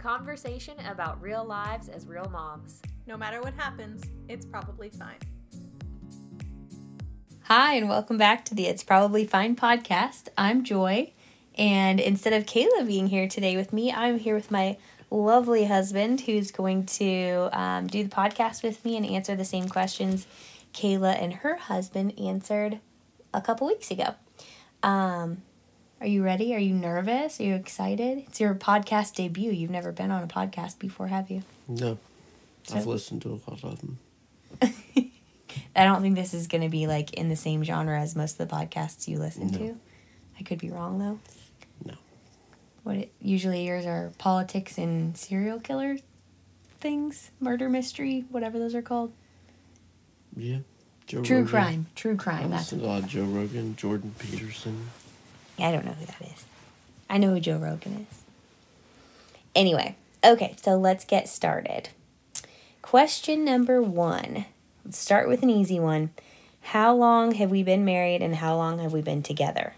conversation about real lives as real moms. No matter what happens, it's probably fine. Hi, and welcome back to the It's Probably Fine podcast. I'm Joy, and instead of Kayla being here today with me, I'm here with my lovely husband who's going to do the podcast with me and answer the same questions Kayla and her husband answered a couple weeks ago. Are you ready? Are you nervous? Are you excited? It's your podcast debut. You've never been on a podcast before, have you? No. So, I've listened to a podcast. I don't think this is going to be like in the same genre as most of the podcasts you listen to. I could be wrong, though. No. Usually yours are politics and serial killer things, murder mystery, whatever those are called. Yeah. True crime. That's Joe Rogan, Jordan Peterson. I don't know who that is. I know who Joe Rogan is. Anyway, okay, so let's get started. Question number 1. Let's start with an easy one. How long have we been married and how long have we been together?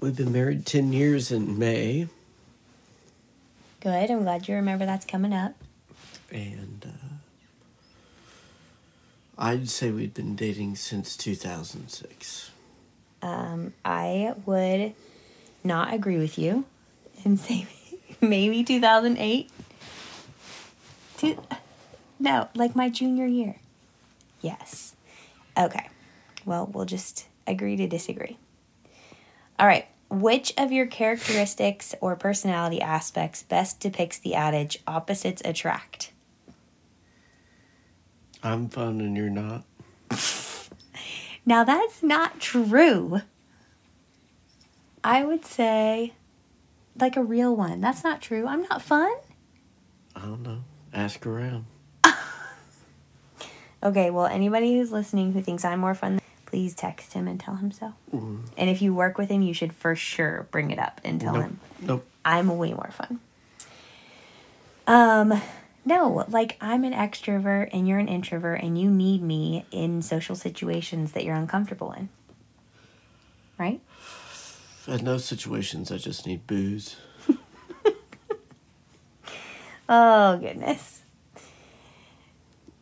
We've been married 10 years in May. Good, I'm glad you remember that's coming up. And I'd say we've been dating since 2006. I would not agree with you and say maybe 2008. No, like my junior year. Yes. Okay. Well, we'll just agree to disagree. All right. Which of your characteristics or personality aspects best depicts the adage, opposites attract? I'm fun and you're not. Now that's not true. I would say, like a real one. That's not true. I'm not fun. I don't know. Ask around. Okay, well, anybody who's listening who thinks I'm more fun, please text him and tell him so. Mm. And if you work with him, you should for sure bring it up and tell him. Nope. I'm way more fun. No, like I'm an extrovert and you're an introvert and you need me in social situations that you're uncomfortable in. Right? In those situations, I just need booze. Oh, goodness.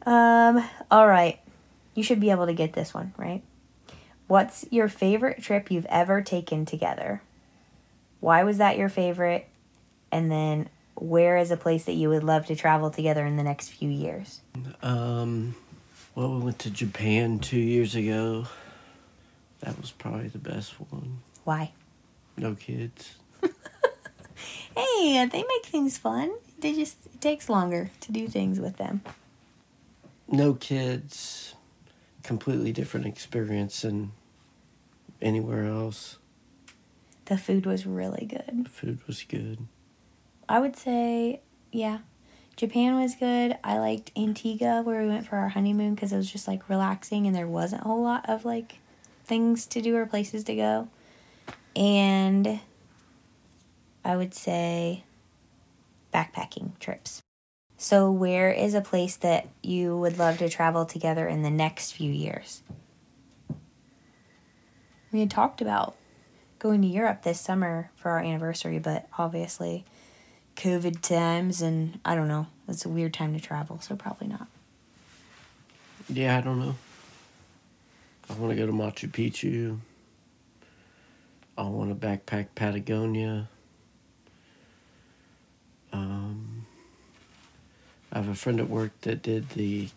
All right. You should be able to get this one, right? What's your favorite trip you've ever taken together? Why was that your favorite? And then where is a place that you would love to travel together in the next few years? Well, we went to Japan 2 years ago. That was probably the best one. Why? No kids. Hey, they make things fun. It takes longer to do things with them. No kids. Completely different experience than anywhere else. The food was really good. The food was good. I would say, yeah, Japan was good. I liked Antigua where we went for our honeymoon because it was just like relaxing and there wasn't a whole lot of like things to do or places to go. And I would say backpacking trips. So where is a place that you would love to travel together in the next few years? We had talked about going to Europe this summer for our anniversary, but obviously COVID times and I don't know. It's a weird time to travel, so probably not. Yeah, I don't know. I want to go to Machu Picchu. I want to backpack Patagonia. I have a friend at work that did the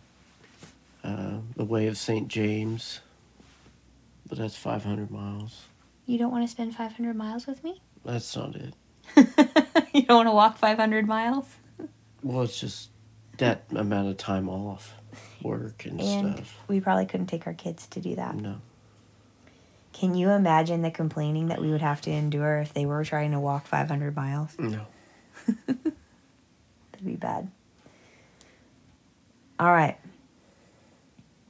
Way of St. James, but that's 500 miles. You don't want to spend 500 miles with me? That's not it. You don't want to walk 500 miles? Well, it's just that amount of time off work and stuff. We probably couldn't take our kids to do that. No. Can you imagine the complaining that we would have to endure if they were trying to walk 500 miles? No. That'd be bad. All right.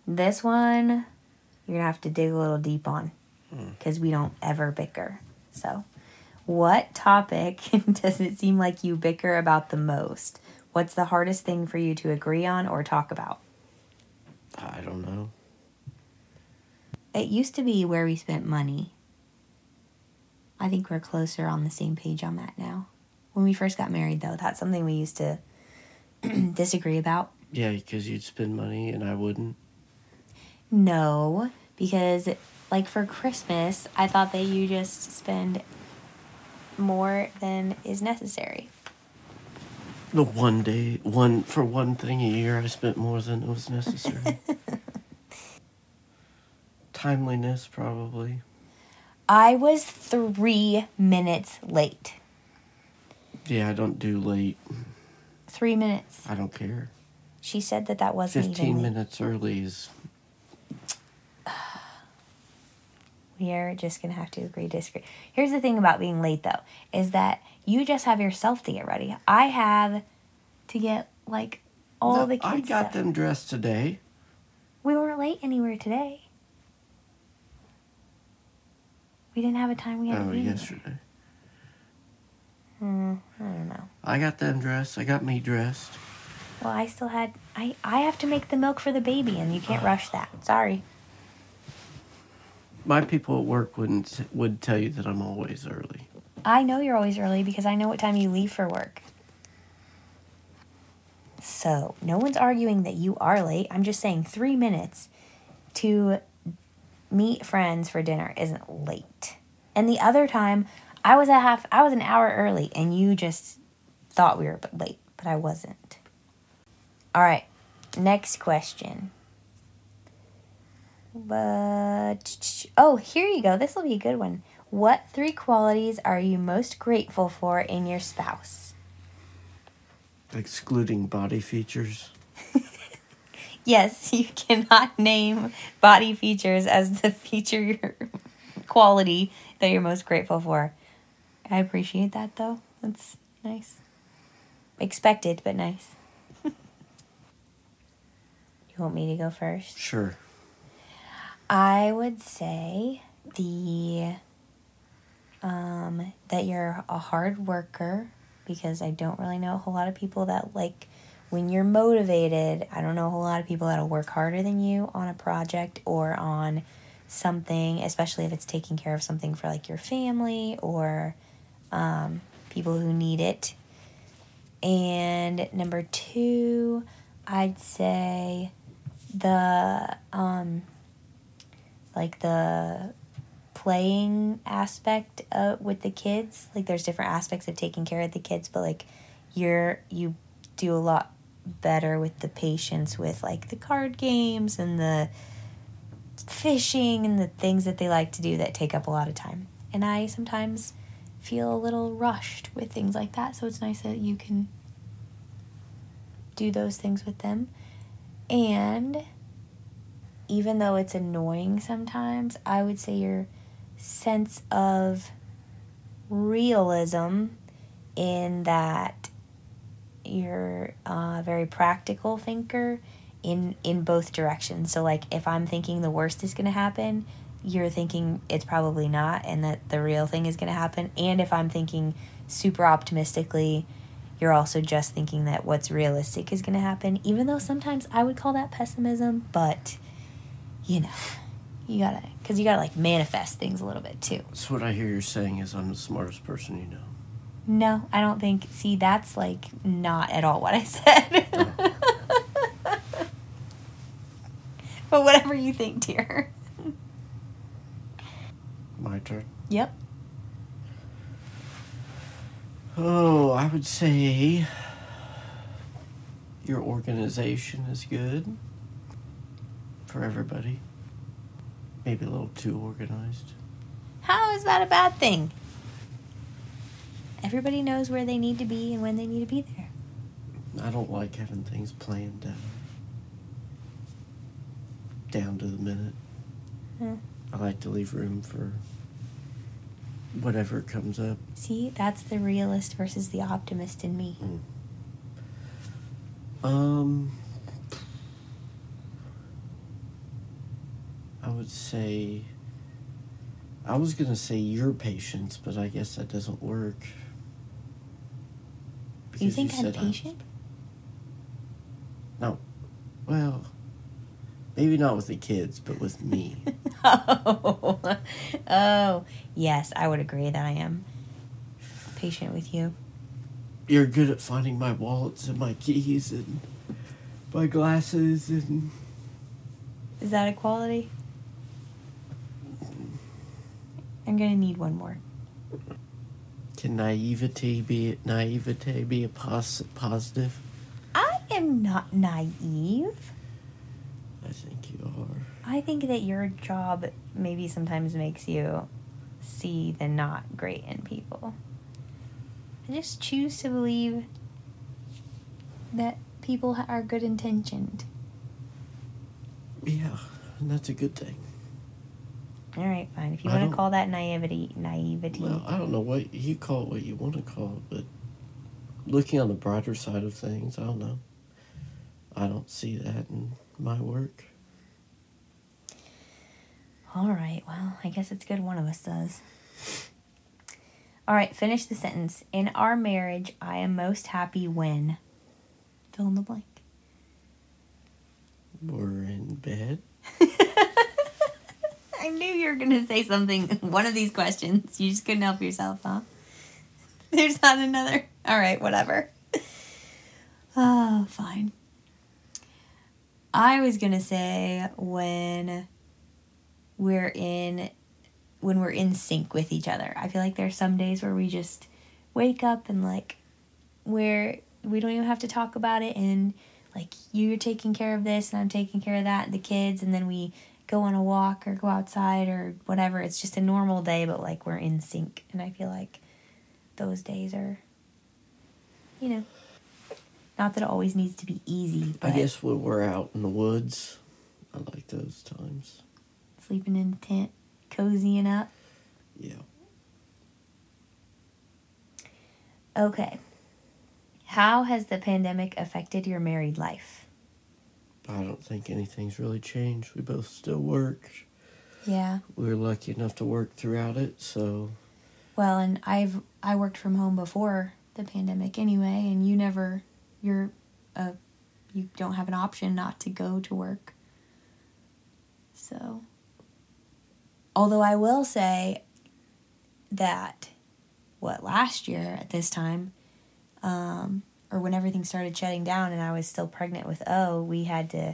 This one, you're going to have to dig a little deep on because we don't ever bicker. So what topic does it seem like you bicker about the most? What's the hardest thing for you to agree on or talk about? I don't know. It used to be where we spent money. I I think we're closer on the same page on that now. When we first got married, though, that's something we used to disagree about. Yeah, because you'd spend money and I wouldn't. No, because, like, for Christmas, I thought that you just spend more than is necessary. The one thing a year, I spent more than was necessary. Timeliness, probably. I was 3 minutes late. Yeah, I don't do late. 3 minutes. I don't care. She said that wasn't 15 minutes early is... We are just going to have to agree, disagree. Here's the thing about being late, though, is that you just have yourself to get ready. I have to get, like, all the kids. I got them dressed today. We weren't late anywhere today. We didn't have a time we had to be yesterday. I don't know. I got them dressed. I got me dressed. Well, I still had... I have to make the milk for the baby, and you can't rush that. Sorry. My people at work would tell you that I'm always early. I know you're always early because I know what time you leave for work. So, no one's arguing that you are late. I'm just saying 3 minutes to meet friends for dinner isn't late. And the other time, I was an hour early and you just thought we were late, but I wasn't. All right, next question. But, oh, here you go. This will be a good one. What 3 qualities are you most grateful for in your spouse? Excluding body features. Yes, you cannot name body features as the feature quality that you're most grateful for. I appreciate that, though. That's nice. Expected, but nice. You want me to go first? Sure. I would say that you're a hard worker, because I don't really know a whole lot of people that, like, when you're motivated, I don't know a whole lot of people that'll work harder than you on a project or on something, especially if it's taking care of something for, like, your family or people who need it. And 2, I'd say the playing aspect with the kids. Like, there's different aspects of taking care of the kids, but, like, you do a lot better with the patience with, like, the card games and the fishing and the things that they like to do that take up a lot of time. And I sometimes feel a little rushed with things like that, so it's nice that you can do those things with them. And... even though it's annoying sometimes, I would say your sense of realism, in that you're a very practical thinker in both directions. So, like, if I'm thinking the worst is going to happen, you're thinking it's probably not and that the real thing is going to happen. And if I'm thinking super optimistically, you're also just thinking that what's realistic is going to happen. Even though sometimes I would call that pessimism, but... you know, because you gotta, like, manifest things a little bit, too. So what I hear you're saying is I'm the smartest person you know. No, I don't think... see, that's, like, not at all what I said. Oh. But whatever you think, dear. My turn? Yep. Oh, I would say your organization is good. For everybody. Maybe a little too organized. How is that a bad thing? Everybody knows where they need to be and when they need to be there. I don't like having things planned down to the minute. I like to leave room for whatever comes up. See, that's the realist versus the optimist in me. I would say, I was going to say your patience, but I guess that doesn't work. You think I'm patient? No. Well, Maybe not with the kids, but with me. Oh, yes, I would agree that I am patient with you. You're good at finding my wallets and my keys and my glasses and... Is that a quality? I'm going to need one more. Can naivete be a positive? I am not naive. I think you are. I think that your job maybe sometimes makes you see the not great in people. I just choose to believe that people are good intentioned. Yeah, and that's a good thing. All right, fine. If you want to call that naivety. Well, I don't know what you call it, what you want to call it, but looking on the brighter side of things, I don't know. I don't see that in my work. All right, well, I guess it's good one of us does. All right, finish the sentence. In our marriage, I am most happy when... Fill in the blank. We're in bed. I knew you were going to say something. One of these questions. You just couldn't help yourself, huh? There's not another. All right, whatever. Oh, fine. I was going to say when we're in sync with each other. I feel like there's some days where we just wake up and like we don't even have to talk about it, and like you're taking care of this and I'm taking care of that and the kids, and then we go on a walk or go outside or whatever. It's just a normal day, but like we're in sync. And I feel like those days are, you know, not that it always needs to be easy. But I guess when we're out in the woods, I like those times. Sleeping in the tent, cozying up. Yeah. Okay. How has the pandemic affected your married life? I don't think anything's really changed. We both still work. Yeah. We were lucky enough to work throughout it, so... Well, and I worked from home before the pandemic anyway, and you never... You don't have an option not to go to work. So... Although I will say that, last year at this time... or when everything started shutting down and I was still pregnant with O, we had to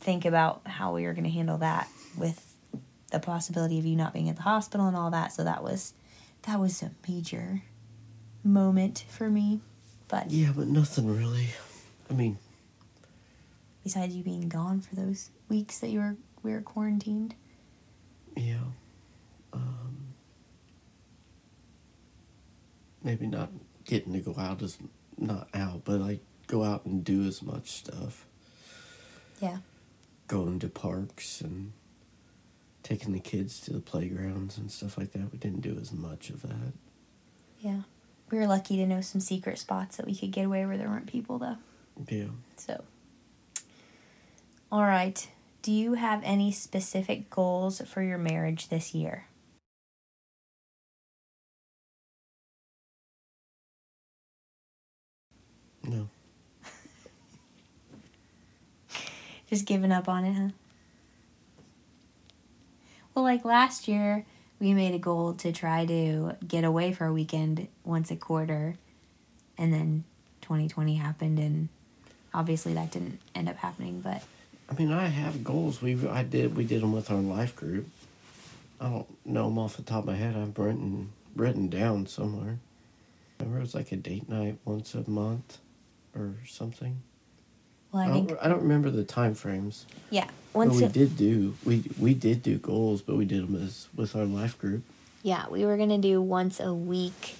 think about how we were going to handle that with the possibility of you not being at the hospital and all that. So that was a major moment for me. But yeah, but nothing really. I mean, besides you being gone for those weeks that we were quarantined. Yeah. Maybe not getting to go out is not out, but like go out and do as much stuff. Yeah. Going to parks and taking the kids to the playgrounds and stuff like that. We didn't do as much of that. Yeah. We were lucky to know some secret spots that we could get away where there weren't people, though. Yeah. So. All right. Do you have any specific goals for your marriage this year? No. Just giving up on it, huh? Well, like last year, we made a goal to try to get away for a weekend once a quarter, and then 2020 happened, and obviously that didn't end up happening, but... I mean, I have goals. We did them with our life group. I don't know them off the top of my head. I've written down somewhere. Remember, it was like a date night once a month. Or something. Well, I don't remember the time frames. Yeah, we did do goals, but we did them with our life group. Yeah, we were gonna do once a week.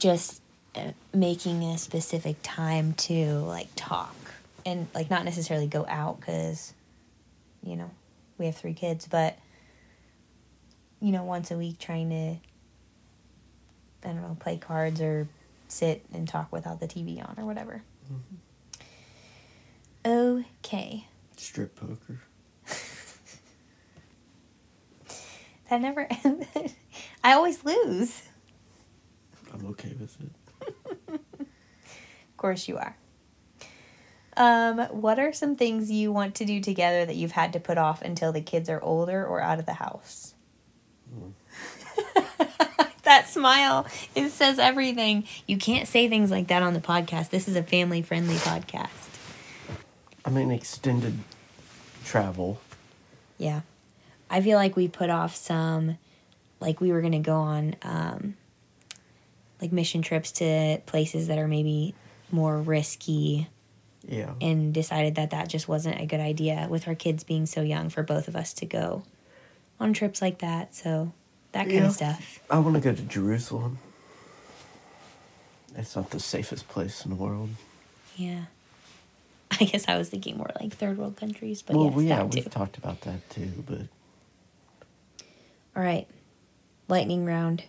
Just making a specific time to like talk and like not necessarily go out because, you know, we have 3 kids, but you know, once a week trying to, I don't know, play cards or sit and talk without the TV on or whatever. Mm-hmm. Okay. Strip poker. That never ended. I always lose. I'm okay with it. Of course you are. What are some things you want to do together that you've had to put off until the kids are older or out of the house? That smile, it says everything. You can't say things like that on the podcast. This is a family-friendly podcast. I mean, extended travel. Yeah. I feel like we put off some, like we were going to go on, like mission trips to places that are maybe more risky. Yeah. And decided that that just wasn't a good idea with our kids being so young for both of us to go on trips like that. So that kind of stuff. I want to go to Jerusalem. It's not the safest place in the world. Yeah. I guess I was thinking more like third world countries, but well, yes, yeah, that too. We've talked about that too, but... All right. Lightning round.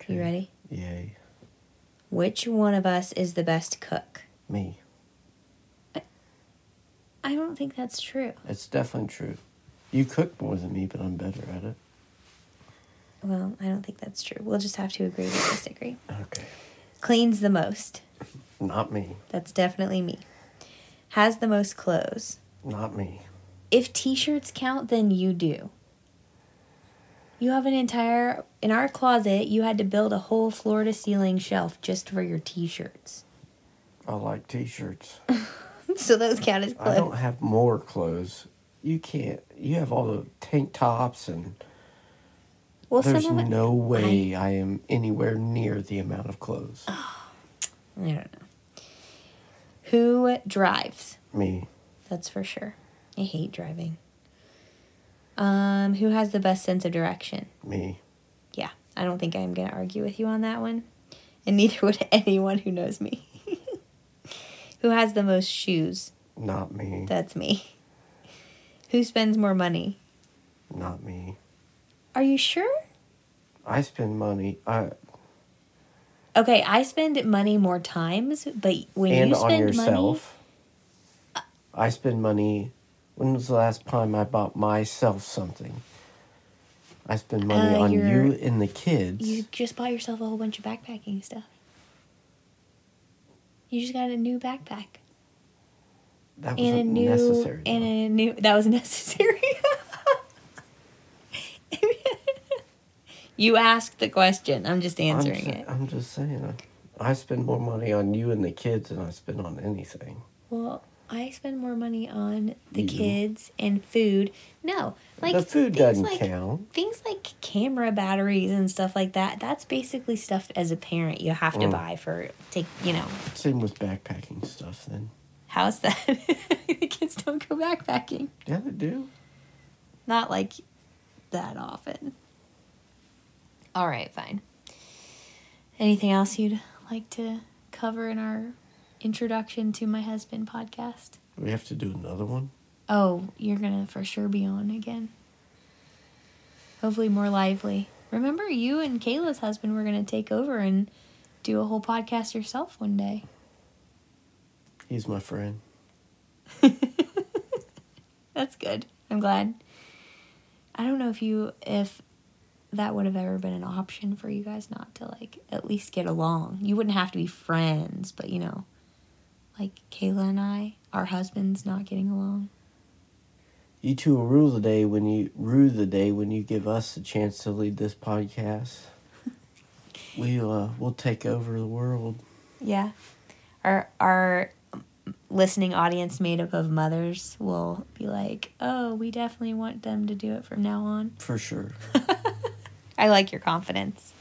Okay. You ready? Yay. Which one of us is the best cook? Me. I don't think that's true. It's definitely true. You cook more than me, but I'm better at it. Well, I don't think that's true. We'll just have to agree to disagree. Okay. Cleans the most. Not me. That's definitely me. Has the most clothes. Not me. If t-shirts count, then you do. You have an entire... In our closet, you had to build a whole floor-to-ceiling shelf just for your t-shirts. I like t-shirts. So those count as clothes. I don't have more clothes. You can't. You have all the tank tops and... Well, there's no way I am anywhere near the amount of clothes. Oh, I don't know. Who drives? Me. That's for sure. I hate driving. Who has the best sense of direction? Me. Yeah, I don't think I'm going to argue with you on that one. And neither would anyone who knows me. Who has the most shoes? Not me. That's me. Who spends more money? Not me. Are you sure? I spend money. Okay, I spend money more times, but when you spend on yourself, money... I spend money... When was the last time I bought myself something? I spend money on you and the kids. You just bought yourself a whole bunch of backpacking stuff. You just got a new backpack. That wasn't necessary. And a new... That was necessary. You asked the question. I'm just answering it. I'm just saying. I spend more money on you and the kids than I spend on anything. Well, I spend more money on the kids and food. No. Like, the food doesn't count. Things like camera batteries and stuff like that, that's basically stuff as a parent you have to buy for, Same with backpacking stuff then. How's that? The kids don't go backpacking. Yeah, they do. Not like that often. All right, fine. Anything else you'd like to cover in our introduction to my husband podcast? We have to do another one? Oh, you're going to for sure be on again. Hopefully more lively. Remember, you and Kayla's husband were going to take over and do a whole podcast yourself one day. He's my friend. That's good. I'm glad. I don't know if that would have ever been an option for you guys not to, at least get along. You wouldn't have to be friends, but, Kayla and I, our husbands not getting along. You two will rue the day when you give us the chance to lead this podcast. We'll take over the world. Yeah. Our listening audience made up of mothers will be like, oh, we definitely want them to do it from now on. For sure. I like your confidence.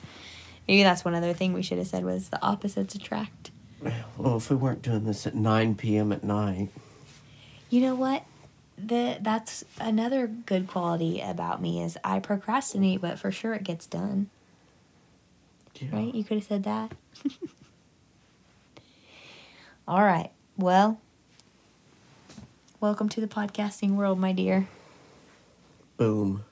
Maybe that's one other thing we should have said was the opposites attract. Well, if we weren't doing this at 9 p.m. at night. You know what? That's another good quality about me is I procrastinate, but for sure it gets done. Yeah. Right? You could have said that. All right. Well, welcome to the podcasting world, my dear. Boom.